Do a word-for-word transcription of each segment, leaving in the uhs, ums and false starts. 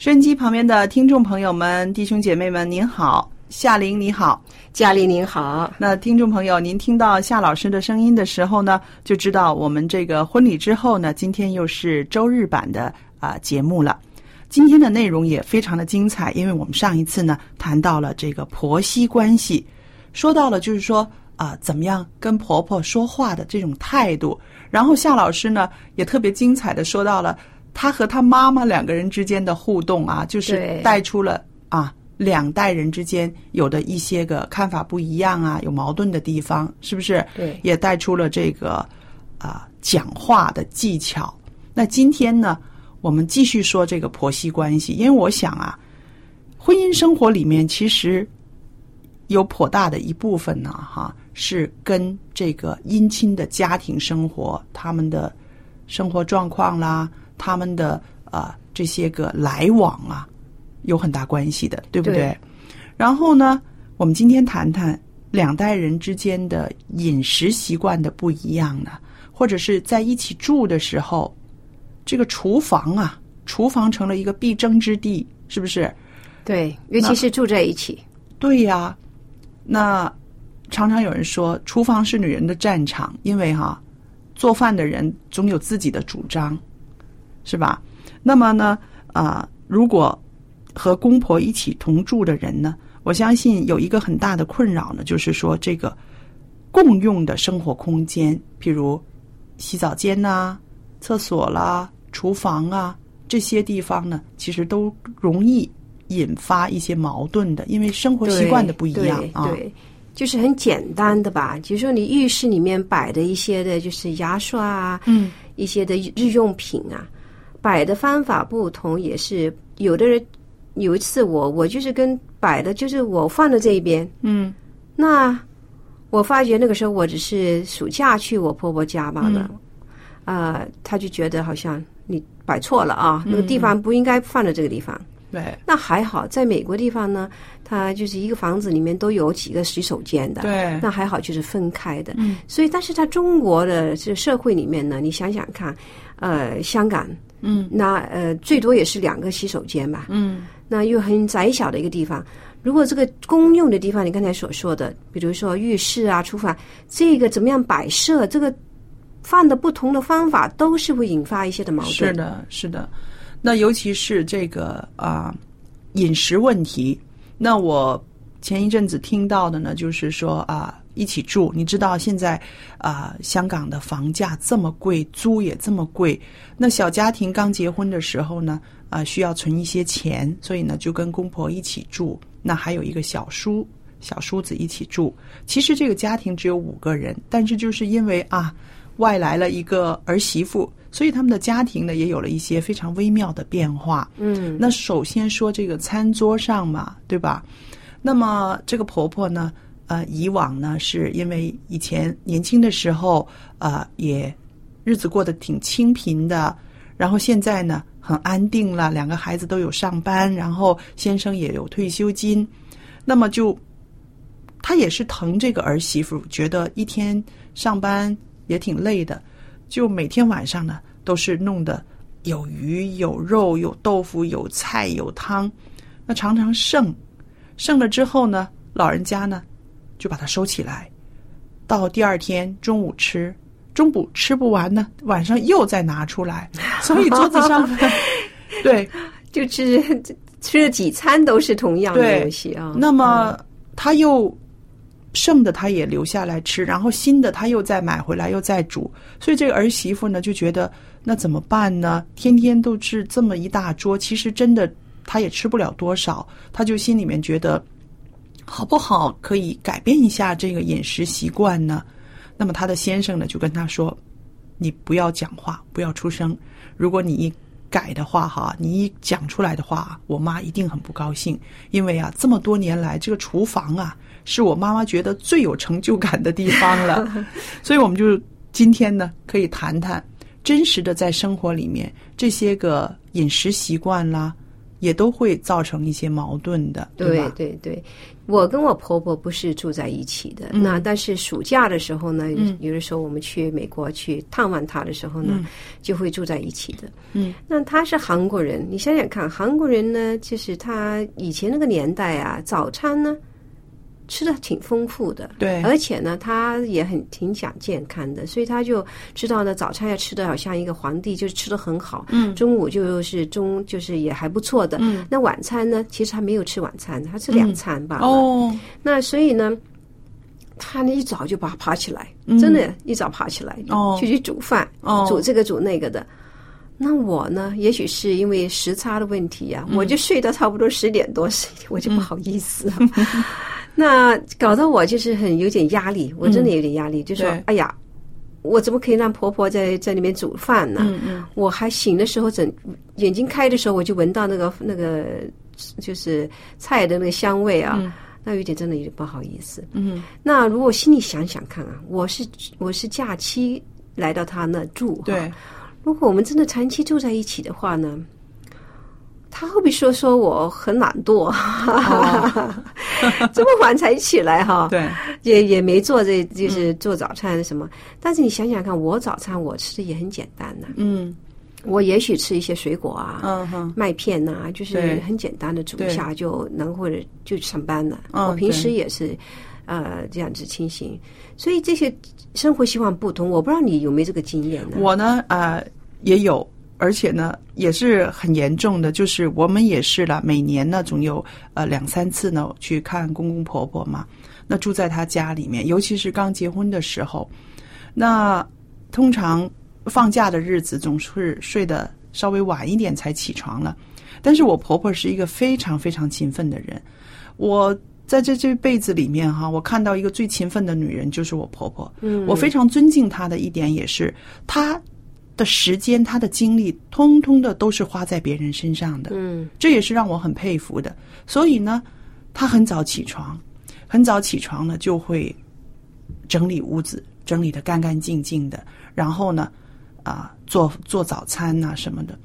收音机旁边的听众朋友们，弟兄姐妹们，您好。夏玲你好。嘉玲您好。那听众朋友，您听到夏老师的声音的时候呢，就知道我们这个婚礼之后呢，今天又是周日版的啊、呃、节目了。今天的内容也非常的精彩，因为我们上一次呢谈到了这个婆媳关系，说到了就是说啊、呃、怎么样跟婆婆说话的这种态度，然后夏老师呢也特别精彩的说到了他和他妈妈两个人之间的互动啊，就是带出了啊两代人之间有的一些个看法不一样啊，有矛盾的地方，是不是？对，也带出了这个啊讲话的技巧。那今天呢，我们继续说这个婆媳关系，因为我想啊，婚姻生活里面其实有颇大的一部分呢，哈，是跟这个姻亲的家庭生活、他们的生活状况啦。他们的呃这些个来往啊，有很大关系的，对不对？对。然后呢，我们今天谈谈两代人之间的饮食习惯的不一样呢，或者是在一起住的时候，这个厨房啊，厨房成了一个必争之地，是不是？对，尤其是住在一起。对呀、啊，那常常有人说，厨房是女人的战场，因为哈、啊，做饭的人总有自己的主张。是吧？那么呢，啊、呃，如果和公婆一起同住的人呢，我相信有一个很大的困扰呢，就是说这个共用的生活空间，譬如洗澡间呐、啊、厕所啦、厨房啊这些地方呢，其实都容易引发一些矛盾的，因为生活习惯的不一样啊。对对对，就是很简单的吧，比如说你浴室里面摆的一些的，就是牙刷啊，嗯，一些的日用品啊。摆的方法不同，也是有的人。有一次我我就是跟摆的，就是我放到这一边，嗯，那我发觉那个时候我只是暑假去我婆婆家嘛的，啊、嗯呃，她就觉得好像你摆错了啊，嗯、那个地方不应该放在这个地方。对，那还好，在美国地方呢，它就是一个房子里面都有几个洗手间的，对，那还好就是分开的。嗯，所以但是在中国的这社会里面呢，你想想看，呃，香港。嗯，那呃，最多也是两个洗手间吧。嗯，那又很窄小的一个地方。如果这个公用的地方，你刚才所说的，比如说浴室啊、厨房，这个怎么样摆设，这个放的不同的方法，都是会引发一些的矛盾。是的，是的。那尤其是这个啊、呃、饮食问题。那我前一阵子听到的呢，就是说啊、呃，一起住，你知道现在啊、呃，香港的房价这么贵，租也这么贵。那小家庭刚结婚的时候呢，啊、呃，需要存一些钱，所以呢就跟公婆一起住，那还有一个小叔、小叔子一起住。其实这个家庭只有五个人，但是就是因为啊，外来了一个儿媳妇，所以他们的家庭呢也有了一些非常微妙的变化。嗯，那首先说这个餐桌上嘛，对吧？那么这个婆婆呢，呃，以往呢是因为以前年轻的时候，呃，也日子过得挺清贫的，然后现在呢。很安定了，两个孩子都有上班，然后先生也有退休金，那么就他也是疼这个儿媳妇，觉得一天上班也挺累的，就每天晚上呢都是弄得有鱼有肉有豆腐有菜有汤，那常常剩剩了之后呢，老人家呢就把它收起来，到第二天中午吃，中午吃不完呢，晚上又再拿出来，所以桌子上对，就吃吃了几餐都是同样的东西啊。那么他又剩的他也留下来吃，然后新的他又再买回来又再煮，所以这个儿媳妇呢就觉得那怎么办呢？天天都吃这么一大桌，其实真的他也吃不了多少，他就心里面觉得好不好可以改变一下这个饮食习惯呢？那么他的先生呢就跟他说，你不要讲话，不要出声，如果你一改的话哈，你一讲出来的话，我妈一定很不高兴，因为啊这么多年来这个厨房啊是我妈妈觉得最有成就感的地方了所以我们就今天呢可以谈谈真实的在生活里面这些个饮食习惯啦，也都会造成一些矛盾的，对吧？对对对，我跟我婆婆不是住在一起的，嗯、那但是暑假的时候呢，嗯、有的时候我们去美国去探望她的时候呢，嗯、就会住在一起的。嗯，那她是韩国人，你想想看，韩国人呢，就是她以前那个年代啊，早餐呢吃的挺丰富的，对，而且呢，她也很挺讲健康的，所以她就知道呢，早餐要吃的好像一个皇帝，就吃的很好。嗯，中午就是中就是也还不错的。嗯，那晚餐呢，其实她没有吃晚餐，她吃两餐吧。嗯、哦，那所以呢，她呢一早就把爬起来，嗯、真的，一早爬起来，哦，就去煮饭，哦，煮这个煮那个的。那我呢，也许是因为时差的问题呀、啊，嗯、我就睡到差不多十点多，我就不好意思了。嗯那搞得我就是很有点压力，我真的有点压力，嗯、就说哎呀，我怎么可以让婆婆在在里面煮饭呢？嗯嗯、我还醒的时候，整眼睛开的时候，我就闻到那个那个就是菜的那个香味啊，嗯、那有点真的有点不好意思。嗯，那如果心里想想看啊，我是我是假期来到她那住哈，对，如果我们真的长期住在一起的话呢？他会不会说说我很懒惰、哦、这么晚才起来哈，对，也也没做这就是做早餐什么、嗯、但是你想想看，我早餐我吃的也很简单的、啊、嗯，我也许吃一些水果啊、嗯、麦片啊，就是很简单的煮一下就能或者就上班了。我平时也是、嗯、呃这样子清醒，所以这些生活习惯不同，我不知道你有没有这个经验呢？我呢呃也有，而且呢，也是很严重的，就是我们也是了，每年呢总有呃两三次呢去看公公婆婆嘛。那住在他家里面，尤其是刚结婚的时候，那通常放假的日子总是睡得稍微晚一点才起床了。但是我婆婆是一个非常非常勤奋的人，我在这这辈子里面哈，我看到一个最勤奋的女人就是我婆婆。嗯，我非常尊敬她的一点也是她的时间，他的精力通通的都是花在别人身上的，嗯，这也是让我很佩服的。所以呢他很早起床，很早起床呢就会整理屋子，整理得干干净净的，然后呢啊、呃、做做早餐啊什么的。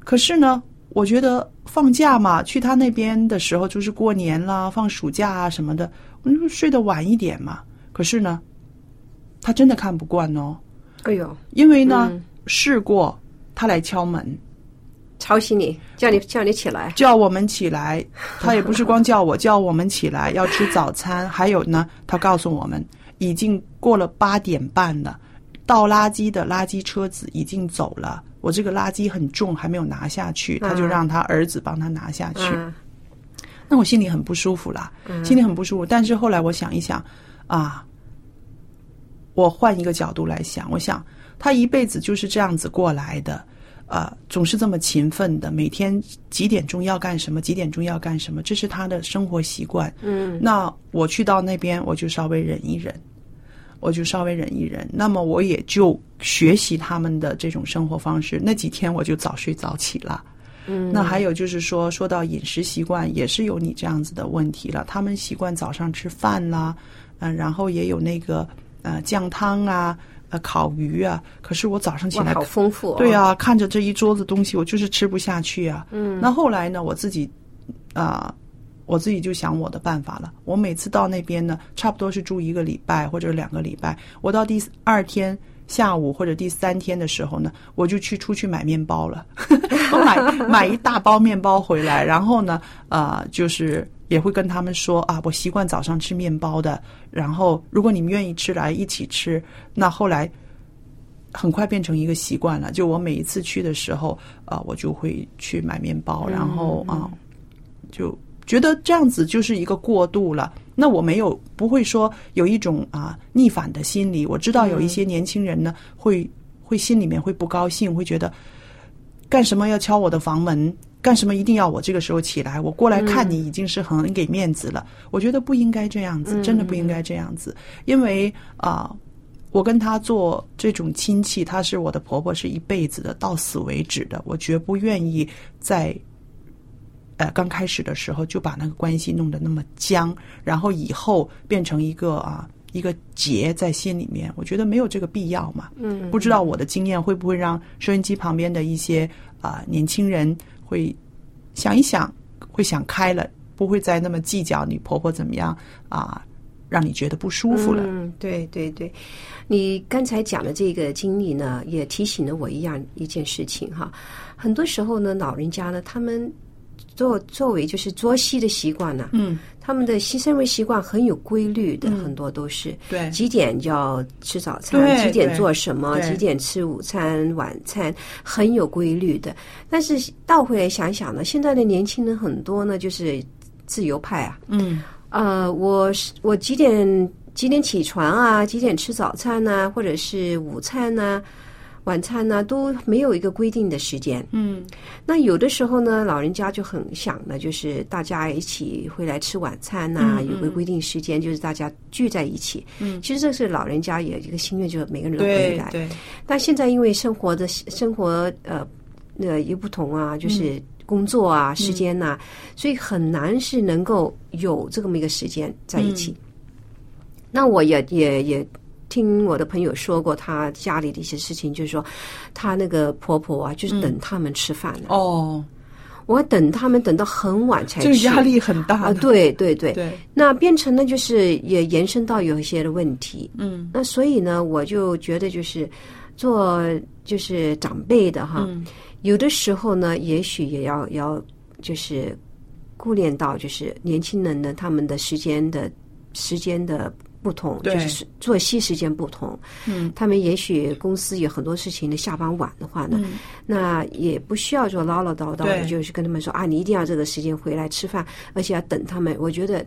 可是呢我觉得放假嘛，去他那边的时候就是过年啦，放暑假啊什么的，我就睡得晚一点嘛。可是呢他真的看不惯哦，哎呦，因为呢，嗯、试过他来敲门，吵醒你，叫你叫你起来，叫我们起来。他也不是光叫我，叫我们起来要吃早餐。还有呢，他告诉我们已经过了八点半了，倒垃圾的垃圾车子已经走了，我这个垃圾很重，还没有拿下去，他就让他儿子帮他拿下去。嗯、那我心里很不舒服啦，嗯、心里很不舒服。但是后来我想一想，啊。我换一个角度来想，我想他一辈子就是这样子过来的，呃，总是这么勤奋的，每天几点钟要干什么，几点钟要干什么，这是他的生活习惯。嗯，那我去到那边，我就稍微忍一忍，我就稍微忍一忍。那么我也就学习他们的这种生活方式。那几天我就早睡早起了。嗯，那还有就是说，说到饮食习惯，也是有你这样子的问题了。他们习惯早上吃饭啦，嗯、呃，然后也有那个。呃，酱汤啊，呃烤鱼啊，可是我早上起来好丰富、哦、对啊，看着这一桌子东西我就是吃不下去啊。嗯，那后来呢我自己啊、呃，我自己就想我的办法了。我每次到那边呢差不多是住一个礼拜或者两个礼拜，我到第二天下午或者第三天的时候呢，我就去出去买面包了我买买一大包面包回来，然后呢呃，就是也会跟他们说啊，我习惯早上吃面包的，然后如果你们愿意吃来一起吃。那后来很快变成一个习惯了，就我每一次去的时候啊、呃，我就会去买面包，然后啊、呃，就觉得这样子就是一个过渡了。那我没有不会说有一种啊逆反的心理。我知道有一些年轻人呢，嗯、会会心里面会不高兴，会觉得干什么要敲我的房门，干什么一定要我这个时候起来，我过来看你已经是很给面子了。嗯、我觉得不应该这样子，真的不应该这样子，嗯、因为啊、呃，我跟他做这种亲戚，她是我的婆婆，是一辈子的，到死为止的，我绝不愿意在。呃，刚开始的时候就把那个关系弄得那么僵，然后以后变成一个啊一个结在心里面，我觉得没有这个必要嘛。嗯，不知道我的经验会不会让收音机旁边的一些啊、呃、年轻人会想一想，会想开了，不会再那么计较你婆婆怎么样啊、呃，让你觉得不舒服了。嗯，对对对，你刚才讲的这个经历呢，也提醒了我一样一件事情哈。很多时候呢，老人家呢，他们。作作为就是作息的习惯呢、啊，嗯，他们的生活习惯很有规律的，嗯、很多都是对几点就要吃早餐，几点做什么，几点吃午餐、晚餐，很有规律的。但是倒回来想想呢，现在的年轻人很多呢，就是自由派啊，嗯，呃，我我几点几点起床啊，几点吃早餐呢、啊，或者是午餐呢、啊？晚餐呢都没有一个规定的时间，嗯，那有的时候呢，老人家就很想呢，就是大家一起回来吃晚餐呐、啊，嗯、有个规定时间，就是大家聚在一起，嗯，其实这是老人家也一个心愿，就是每个人都回来，对，对。但现在因为生活的生活呃呃也不同啊，就是工作啊、嗯、时间呐、啊，所以很难是能够有这么一个时间在一起。嗯、那我也也也。也听我的朋友说过，她家里的一些事情，就是说，她那个婆婆啊，就是等他们吃饭了、嗯、哦。我等他们等到很晚才吃，这个压力很大啊！对对 对, 对，那变成呢，就是也延伸到有一些的问题。嗯，那所以呢，我就觉得就是做就是长辈的哈，嗯、有的时候呢，也许也要要就是顾念到就是年轻人呢，他们的时间的时间的。不同，就是作息时间不同。嗯，他们也许公司有很多事情的，下班晚的话呢，嗯、那也不需要说唠唠叨叨的，就是跟他们说啊，你一定要这个时间回来吃饭，而且要等他们。我觉得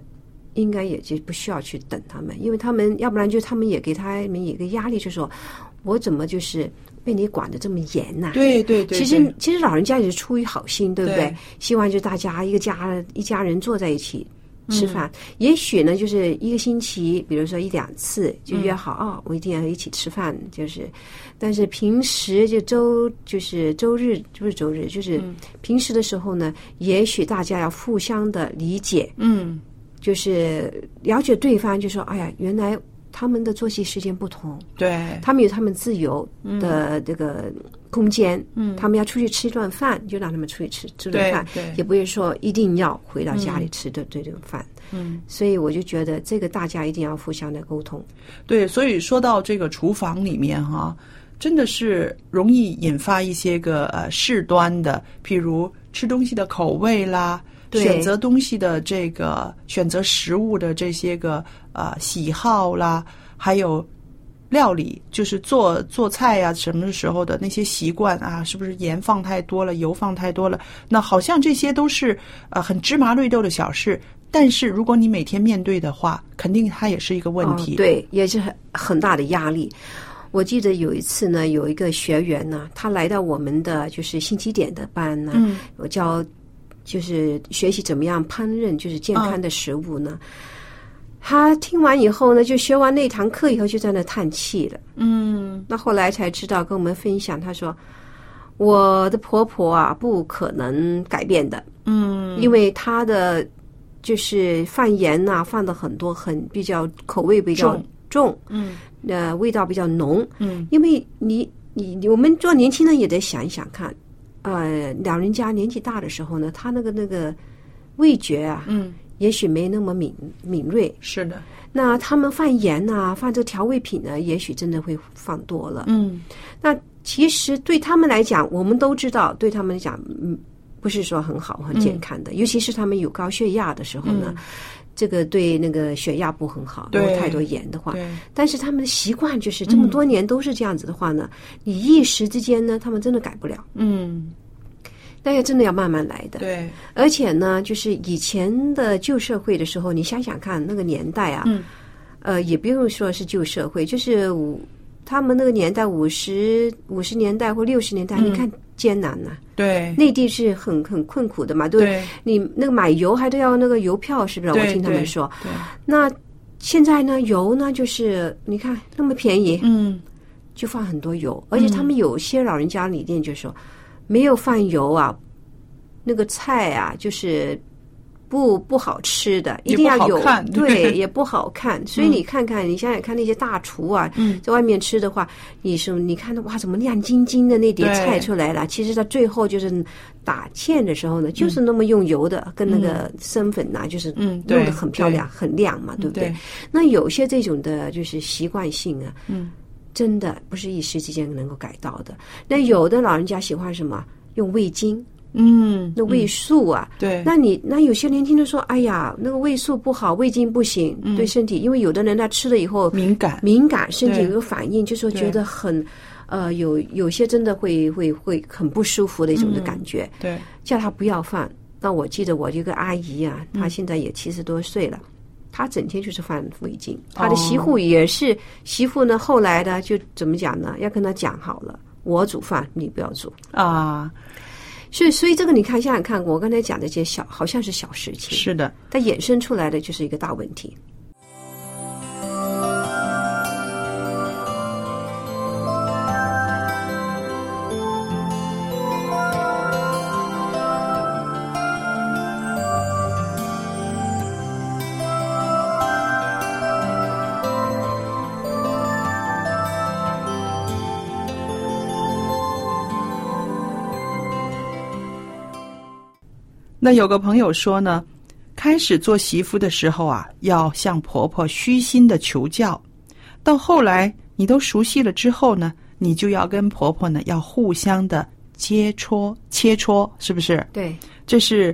应该也就不需要去等他们，因为他们要不然就他们也给他们一个压力，就说我怎么就是被你管得这么严呐、啊？对对 对, 对。其实其实老人家也是出于好心，对不对？对，希望就大家一个家一家人坐在一起。吃饭，嗯、也许呢，就是一个星期，比如说一两次就约好啊、嗯哦，我一定要一起吃饭，就是。但是平时就周就是周日不是周日，就是平时的时候呢，嗯、也许大家要互相的理解，嗯，就是了解对方，就说哎呀，原来他们的作息时间不同，对，他们有他们自由的这个空间，嗯，他们要出去吃一顿饭，就让他们出去吃这顿饭，也不会说一定要回到家里吃的这顿饭，嗯，所以我就觉得这个大家一定要互相的沟通。对，所以说到这个厨房里面哈、啊，真的是容易引发一些个呃事端的，譬如吃东西的口味啦。选择东西的这个选择食物的这些个呃喜好啦，还有料理，就是做做菜呀、啊，什么时候的那些习惯啊，是不是盐放太多了，油放太多了？那好像这些都是呃很芝麻绿豆的小事，但是如果你每天面对的话，肯定它也是一个问题，哦、对，也是很很大的压力。我记得有一次呢，有一个学员呢，他来到我们的就是新起点的班呢，嗯、我教。就是学习怎么样烹饪，就是健康的食物呢。他听完以后呢，就学完那堂课以后，就在那叹气了。嗯，那后来才知道，跟我们分享，他说：“我的婆婆啊，不可能改变的。嗯，因为她的就是放盐呐、啊，放的很多，很比较口味比较。”重,重，嗯，呃，味道比较浓，嗯，因为你你我们做年轻人也得想一想看，呃，老人家年纪大的时候呢，他那个那个味觉啊，嗯，也许没那么敏敏锐，是的。那他们放盐啊，放这调味品呢，也许真的会放多了，嗯。那其实对他们来讲，我们都知道，对他们来讲，嗯，不是说很好很健康的，嗯，尤其是他们有高血压的时候呢。嗯，这个对那个血压不很好，如果太多盐的话，但是他们的习惯就是这么多年都是这样子的话呢，嗯，你一时之间呢，他们真的改不了。嗯，那要真的要慢慢来的。对，而且呢，就是以前的旧社会的时候，你想想看那个年代啊，嗯，呃，也不用说是旧社会，就是五他们那个年代五十五十年代或六十年代，嗯，你看艰难呐，啊。对，内地是很很困苦的嘛，对，对你那个买油还都要那个邮票，是不是？我听他们说。对，那现在呢，油呢就是你看那么便宜，嗯，就放很多油，而且他们有些老人家理念就是说，嗯，没有放油啊，那个菜啊就是不不好吃的，一定要有，对，也不好看。所以你看看，嗯，你想想看那些大厨啊，嗯，在外面吃的话，你是你看到哇，怎么亮晶晶的那碟菜出来了？其实它最后就是打芡的时候呢，嗯，就是那么用油的跟那个生粉呐，啊，嗯，就是弄得很漂亮，嗯，很亮嘛，对不对？对，那有些这种的就是习惯性啊，嗯，真的不是一时之间能够改到的。那有的老人家喜欢什么？用味精。嗯，那味素啊，嗯，对，那你那有些年轻人说，哎呀，那个味素不好，味精不行，嗯，对身体，因为有的人他吃了以后敏感，敏感，身体有个反应，就说觉得很，呃，有有些真的会会会很不舒服的一种的感觉，嗯，对，叫他不要放。那我记得我一个阿姨啊，她现在也七十多岁了，嗯，她整天就是放味精，她的媳妇也是，哦，媳妇呢后来呢就怎么讲呢？要跟她讲好了，我煮饭你不要煮啊。所以，所以这个你看，想想看，我刚才讲的这些小，好像是小事情，是的，它衍生出来的就是一个大问题。那有个朋友说呢，开始做媳妇的时候啊，要向婆婆虚心的求教，到后来你都熟悉了之后呢，你就要跟婆婆呢要互相的切磋切磋，是不是？对，这是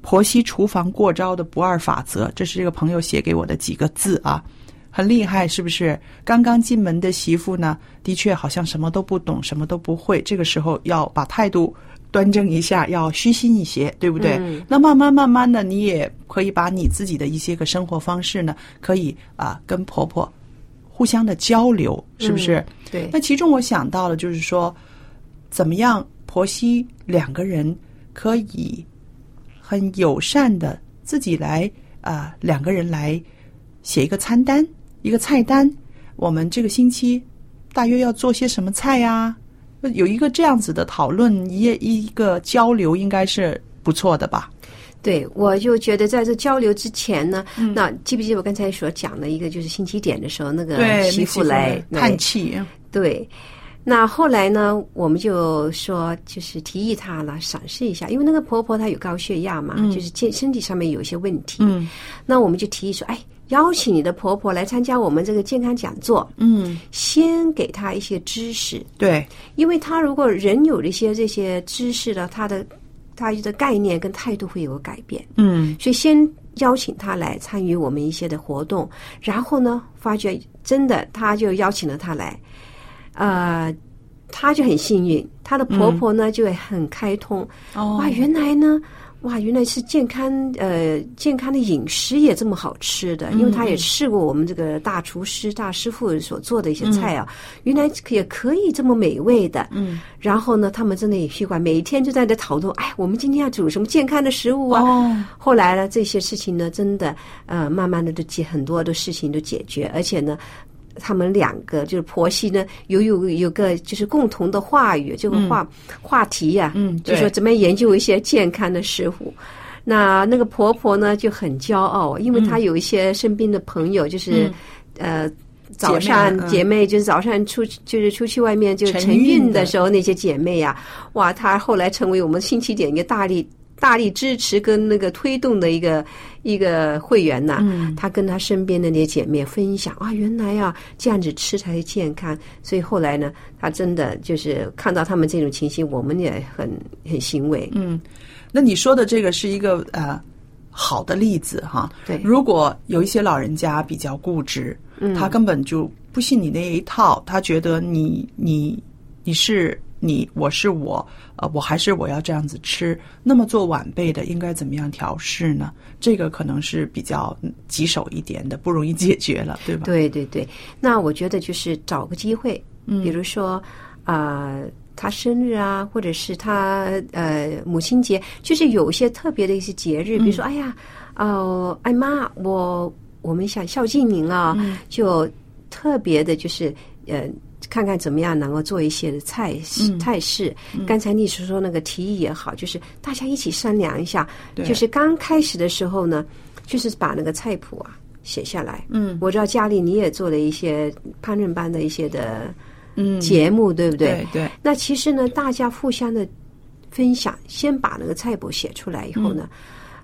婆媳厨房过招的不二法则，这是这个朋友写给我的几个字啊，很厉害，是不是？刚刚进门的媳妇呢，的确好像什么都不懂，什么都不会，这个时候要把态度端正一下，要虚心一些，对不对？嗯，那慢慢慢慢的，你也可以把你自己的一些个生活方式呢，可以啊，跟婆婆互相的交流，是不是？嗯，对。那其中我想到了，就是说，怎么样婆媳两个人可以很友善的自己来啊，两个人来写一个餐单，一个菜单，我们这个星期大约要做些什么菜呀？有一个这样子的讨论，一一个交流应该是不错的吧？对，我就觉得在这交流之前呢，嗯，那记不记得我刚才所讲的一个就是星期点的时候，那个媳妇来叹气。对，那后来呢，我们就说就是提议她了，赏识一下，因为那个婆婆她有高血压嘛，嗯，就是身体上面有一些问题。嗯，那我们就提议说，哎，邀请你的婆婆来参加我们这个健康讲座，嗯，先给她一些知识，对，因为她如果人有一些这些知识呢，她的她的概念跟态度会有改变，嗯，所以先邀请她来参与我们一些的活动，然后呢，发觉真的，她就邀请了她来，呃，她就很幸运，她的婆婆呢，嗯，就很开通，哦，哇，原来呢。哇，原来是健康，呃，健康的饮食也这么好吃的，因为他也试过我们这个大厨师、大师傅所做的一些菜啊，嗯，原来也可以这么美味的。嗯，然后呢，他们真的也习惯，每天就在那讨论，哎，我们今天要煮什么健康的食物啊？哦，后来呢，这些事情呢，真的，呃，慢慢的都解很多的事情都解决，而且呢。他们两个就是婆媳呢，有有有个就是共同的话语，这个话、嗯、话题呀、啊，嗯，就说怎么研究一些健康的食物。那那个婆婆呢就很骄傲，因为她有一些身边的朋友，就是呃早上姐 妹,、嗯、姐妹就是早上出就是出去外面就晨运的时候那些姐妹呀、啊，哇，她后来成为我们新起点一个大力大力支持跟那个推动的一个一个会员呐、啊嗯，她跟她身边的那些姐妹分享啊，原来啊这样子吃才健康，所以后来呢，她真的就是看到他们这种情形，我们也很很欣慰。嗯，那你说的这个是一个呃。好的例子哈，对，如果有一些老人家比较固执、嗯、他根本就不信你那一套，他觉得你你你是你，我是我，呃，我还是我要这样子吃，那么做晚辈的应该怎么样调试呢？这个可能是比较棘手一点的，不容易解决了，对吧？对对对，那我觉得就是找个机会，比如说啊、嗯呃他生日啊，或者是他呃母亲节，就是有一些特别的一些节日，比如说、嗯、哎呀，哦、呃，哎妈，我我们想孝敬您啊、嗯，就特别的，就是呃，看看怎么样能够做一些菜菜式、嗯。刚才你所说那个提议也好，就是大家一起商量一下，就是刚开始的时候呢，就是把那个菜谱啊写下来。嗯，我知道家里你也做了一些烹饪班的一些的。嗯，节目对不对？对对。那其实呢，大家互相的分享，先把那个菜谱写出来以后呢，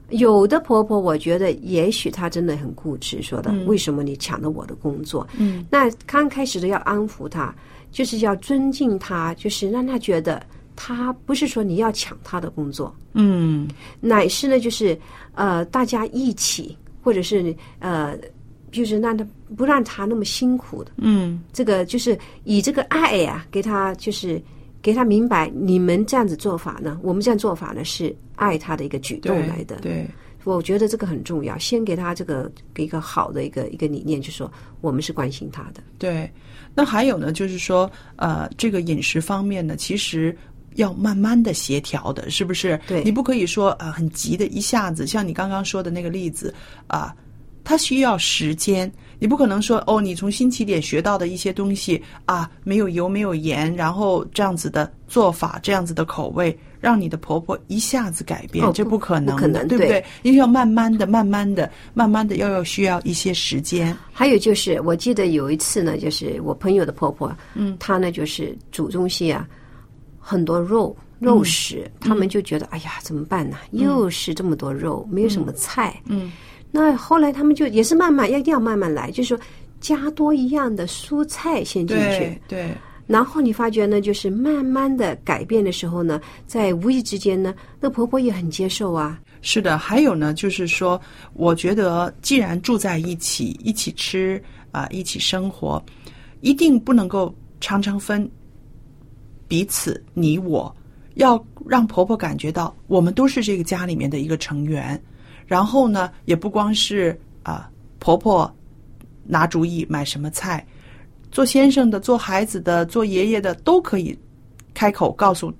嗯、有的婆婆我觉得也许她真的很固执，说的、嗯、为什么你抢了我的工作？嗯，那刚开始的要安抚她，就是要尊敬她，就是让她觉得她不是说你要抢她的工作，嗯，乃是呢就是呃大家一起，或者是呃。就是让他不让他那么辛苦的，嗯，这个就是以这个爱呀、啊，给他就是给他明白，你们这样子做法呢，我们这样做法呢是爱他的一个举动来的。对，对我觉得这个很重要，先给他这个给一个好的一个一个理念，就是说我们是关心他的。对，那还有呢，就是说呃，这个饮食方面呢，其实。要慢慢的协调的，是不是？对，你不可以说啊、呃，很急的一下子，像你刚刚说的那个例子啊。呃它需要时间，你不可能说哦，你从新起点学到的一些东西啊，没有油没有盐，然后这样子的做法，这样子的口味，让你的婆婆一下子改变，哦、这不可能，不可能，对不对？因为要慢慢的、慢慢的、慢慢的，要要需要一些时间。还有就是，我记得有一次呢，就是我朋友的婆婆，嗯，她呢就是煮东西啊，很多肉。肉食、嗯，他们就觉得、嗯、哎呀，怎么办呢、啊？又是这么多肉，嗯、没有什么菜。嗯。嗯那后来他们就也是慢慢，一定要慢慢来，就是说加多一样的蔬菜先进去，对，对。然后你发觉呢，就是慢慢的改变的时候呢，在无意之间呢，那婆婆也很接受啊。是的，还有呢，就是说，我觉得既然住在一起，一起吃啊、呃，一起生活，一定不能够常常分彼此你我，要让婆婆感觉到我们都是这个家里面的一个成员。然后呢，也不光是啊、呃，婆婆拿主意买什么菜，做先生的、做孩子的、做爷爷的都可以开口告诉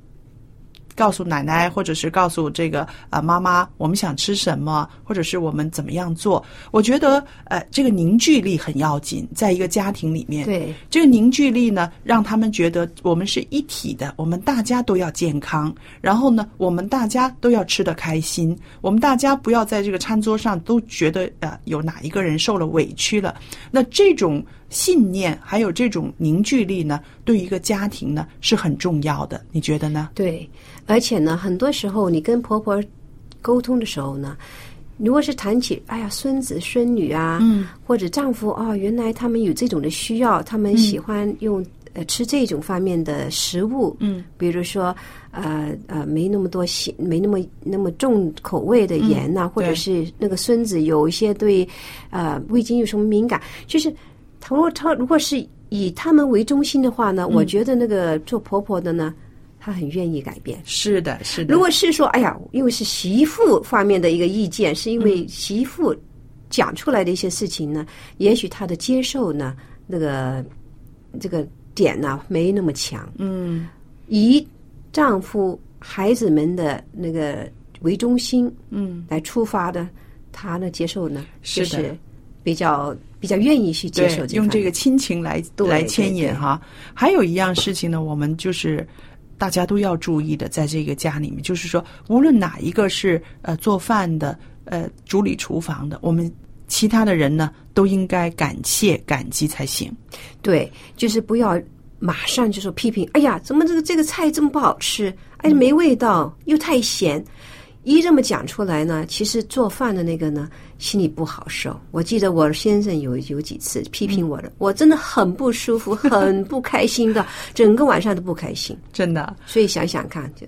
告诉奶奶，或者是告诉这个啊、呃、妈妈，我们想吃什么，或者是我们怎么样做。我觉得呃，这个凝聚力很要紧，在一个家庭里面，对这个凝聚力呢，让他们觉得我们是一体的，我们大家都要健康，然后呢，我们大家都要吃得开心，我们大家不要在这个餐桌上都觉得呃有哪一个人受了委屈了。那这种信念还有这种凝聚力呢，对于一个家庭呢是很重要的，你觉得呢？对，而且呢，很多时候你跟婆婆沟通的时候呢，如果是谈起哎呀孙子孙女啊，嗯，或者丈夫啊、哦，原来他们有这种的需要，他们喜欢用、嗯、呃吃这种方面的食物，嗯，比如说呃呃没那么多咸，没那么那么重口味的盐呐、啊嗯，或者是那个孙子有一些对呃味精有什么敏感，就是。如果他如果是以他们为中心的话呢、嗯，我觉得那个做婆婆的呢，她很愿意改变。是的，是的。如果是说，哎呀，因为是媳妇方面的一个意见，是因为媳妇讲出来的一些事情呢，嗯、也许她的接受呢，那个这个点呢、啊、没那么强。嗯，以丈夫、孩子们的那个为中心，嗯，来出发的，她呢接受呢，就是比较。比较愿意去接受，用这个亲情来来牵引哈。还有一样事情呢，我们就是大家都要注意的，在这个家里面，就是说，无论哪一个是呃做饭的，呃主理厨房的，我们其他的人呢都应该感谢感激才行。对，就是不要马上就说批评，哎呀怎么这个这个菜这么不好吃，哎没味道又太咸，一这么讲出来呢，其实做饭的那个呢心里不好受。我记得我先生有有几次批评我的、嗯、我真的很不舒服很不开心的整个晚上都不开心，真的。所以想想看，就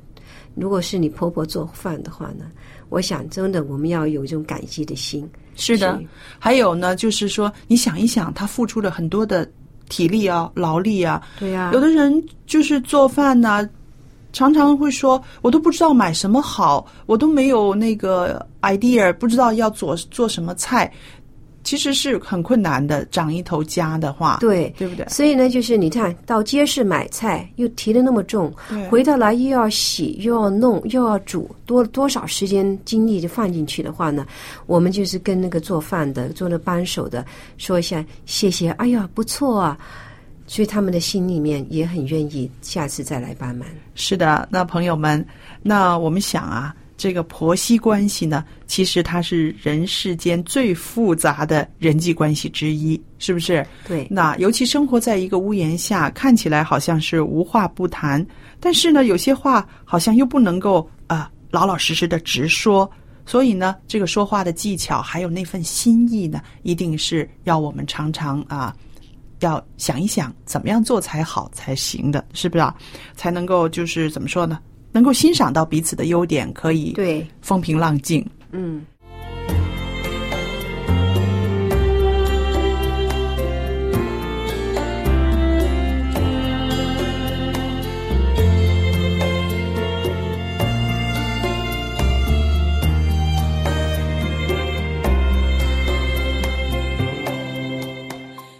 如果是你婆婆做饭的话呢，我想真的我们要有一种感激的心。是的，还有呢就是说你想一想她付出了很多的体力啊劳力啊。对啊，有的人就是做饭呢、啊、常常会说我都不知道买什么好，我都没有那个 idea， 不知道要做做什么菜，其实是很困难的，长一头家的话，对，对不对？所以呢，就是你看到街市买菜又提得那么重，回到来又要洗又要弄又要煮，多多少时间精力就放进去的话呢，我们就是跟那个做饭的做了帮手的说一下谢谢，哎呀不错啊，所以他们的心里面也很愿意下次再来帮忙。是的，那朋友们，那我们想啊，这个婆媳关系呢，其实它是人世间最复杂的人际关系之一，是不是？对。那尤其生活在一个屋檐下，看起来好像是无话不谈，但是呢，有些话好像又不能够啊、呃、老老实实的直说。所以呢，这个说话的技巧还有那份心意呢，一定是要我们常常啊、呃，要想一想怎么样做才好才行的，是不是啊？才能够就是怎么说呢？能够欣赏到彼此的优点，可以对风平浪静。嗯，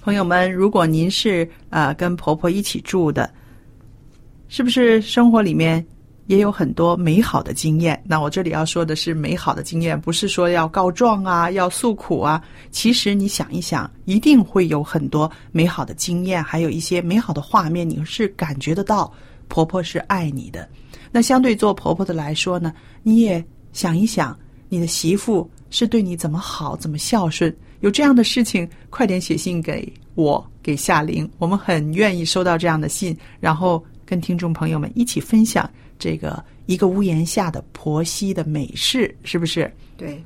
朋友们，如果您是呃跟婆婆一起住的，是不是生活里面也有很多美好的经验？那我这里要说的是美好的经验，不是说要告状啊要诉苦啊，其实你想一想一定会有很多美好的经验，还有一些美好的画面，你是感觉得到婆婆是爱你的。那相对做婆婆的来说呢，你也想一想你的媳妇是对你怎么好怎么孝顺，有这样的事情快点写信给我给夏琳，我们很愿意收到这样的信，然后跟听众朋友们一起分享这个一个屋檐下的婆媳的美事，是不是？对。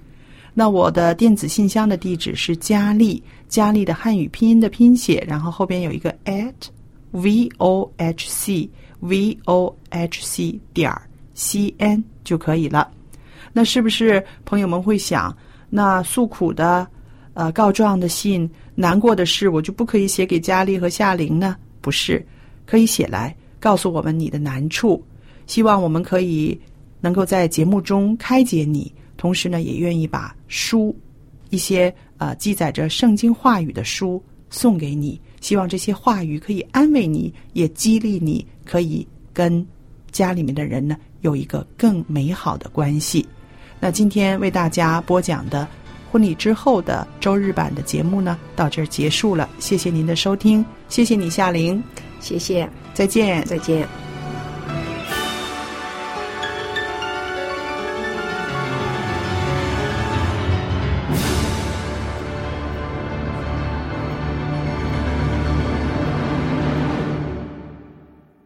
那我的电子信箱的地址是佳丽，佳丽的汉语拼音的拼写，然后后边有一个 at vohc vohc 点 cn 就可以了。那是不是朋友们会想，那诉苦的、呃告状的信、难过的事，我就不可以写给佳丽和夏琳呢？不是，可以写来告诉我们你的难处。希望我们可以能够在节目中开解你，同时呢，也愿意把书一些呃记载着圣经话语的书送给你，希望这些话语可以安慰你，也激励你可以跟家里面的人呢有一个更美好的关系。那今天为大家播讲的婚礼之后的周日版的节目呢到这儿结束了，谢谢您的收听，谢谢你夏琳，谢谢，再见，再见。